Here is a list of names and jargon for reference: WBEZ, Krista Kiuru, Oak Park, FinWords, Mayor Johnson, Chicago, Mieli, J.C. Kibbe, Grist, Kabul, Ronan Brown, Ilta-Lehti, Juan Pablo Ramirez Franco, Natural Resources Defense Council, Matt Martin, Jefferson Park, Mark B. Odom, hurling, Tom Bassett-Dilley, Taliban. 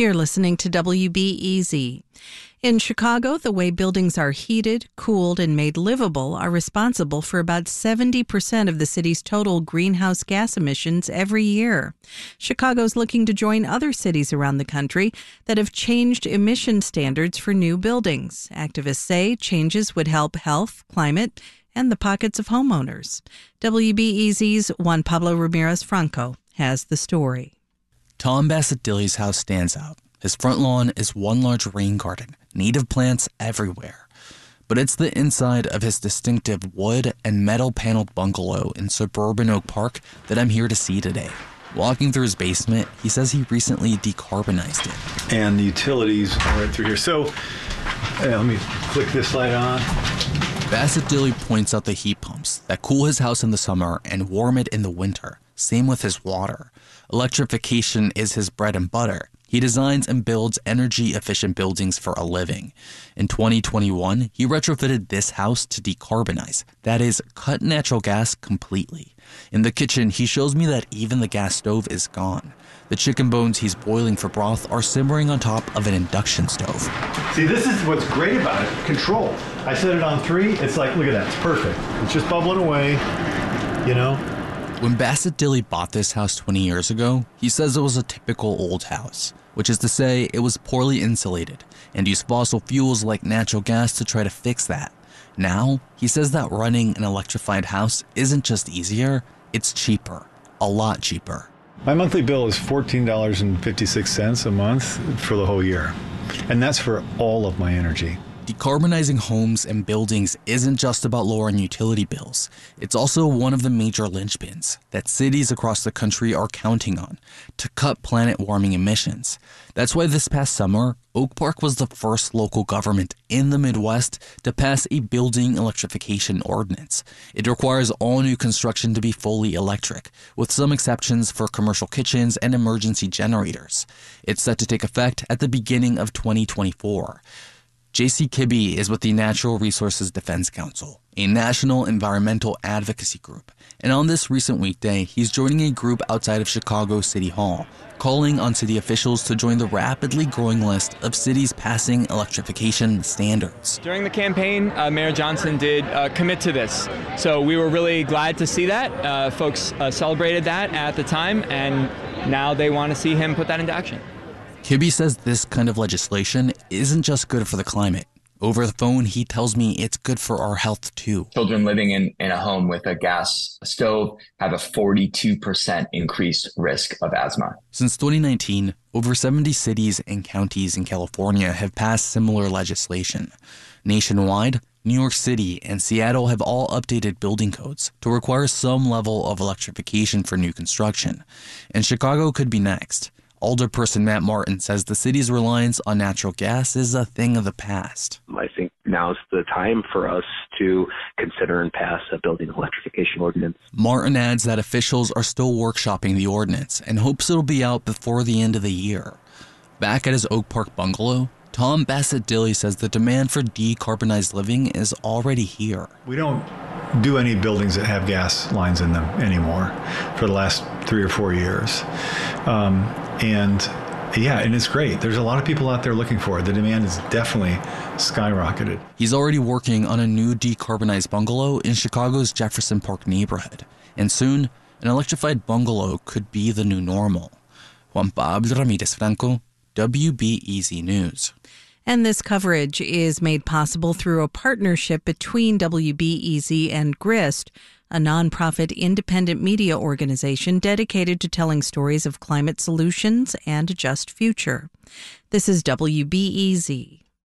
You're listening to WBEZ. In Chicago, the way buildings are heated, cooled, and made livable are responsible for about 70% of the city's total greenhouse gas emissions every year. Chicago's looking to join other cities around the country that have changed emission standards for new buildings. Activists say changes would help health, climate, and the pockets of homeowners. WBEZ's Juan Pablo Ramirez Franco has the story. Tom Bassett-Dilley's house stands out. His front lawn is one large rain garden, native plants everywhere. But it's the inside of his distinctive wood and metal-paneled bungalow in suburban Oak Park that I'm here to see today. Walking through his basement, he says he recently decarbonized it. And the utilities are right through here. So let me click this light on. Bassett-Dilley points out the heat pumps that cool his house in the summer and warm it in the winter. Same with his water. Electrification is his bread and butter. He designs and builds energy-efficient buildings for a living. In 2021, he retrofitted this house to decarbonize, that is, cut natural gas completely. In the kitchen, he shows me that even the gas stove is gone. The chicken bones he's boiling for broth are simmering on top of an induction stove. See, this is what's great about it, control. I set it on 3, it's like, look at that, it's perfect. It's just bubbling away, you know? When Bassett-Dilley bought this house 20 years ago, he says it was a typical old house, which is to say it was poorly insulated and used fossil fuels like natural gas to try to fix that. Now, he says that running an electrified house isn't just easier, it's cheaper, a lot cheaper. My monthly bill is $14.56 a month for the whole year, and that's for all of my energy. Decarbonizing homes and buildings isn't just about lowering utility bills. It's also one of the major linchpins that cities across the country are counting on to cut planet-warming emissions. That's why this past summer, Oak Park was the first local government in the Midwest to pass a building electrification ordinance. It requires all new construction to be fully electric, with some exceptions for commercial kitchens and emergency generators. It's set to take effect at the beginning of 2024. J.C. Kibbe is with the Natural Resources Defense Council, a national environmental advocacy group. And on this recent weekday, he's joining a group outside of Chicago City Hall, calling on city officials to join the rapidly growing list of cities passing electrification standards. During the campaign, Mayor Johnson did commit to this. So we were really glad to see that. Folks celebrated that at the time, and now they want to see him put that into action. Kibbe says this kind of legislation isn't just good for the climate. Over the phone, he tells me it's good for our health, too. Children living in a home with a gas stove have a 42% increased risk of asthma. Since 2019, over 70 cities and counties in California have passed similar legislation. Nationwide, New York City and Seattle have all updated building codes to require some level of electrification for new construction. And Chicago could be next. Alderperson Matt Martin says the city's reliance on natural gas is a thing of the past. I think now's the time for us to consider and pass a building electrification ordinance. Martin adds that officials are still workshopping the ordinance and hopes it'll be out before the end of the year. Back at his Oak Park bungalow, Tom Bassett-Dilley says the demand for decarbonized living is already here. We don't do any buildings that have gas lines in them anymore for the last 3 or 4 years. And it's great. There's a lot of people out there looking for it. The demand is definitely skyrocketed. He's already working on a new decarbonized bungalow in Chicago's Jefferson Park neighborhood. And soon, an electrified bungalow could be the new normal. Juan Pablo Ramirez Franco, WBEZ News. And this coverage is made possible through a partnership between WBEZ and Grist, a nonprofit independent media organization dedicated to telling stories of climate solutions and a just future. This is WBEZ.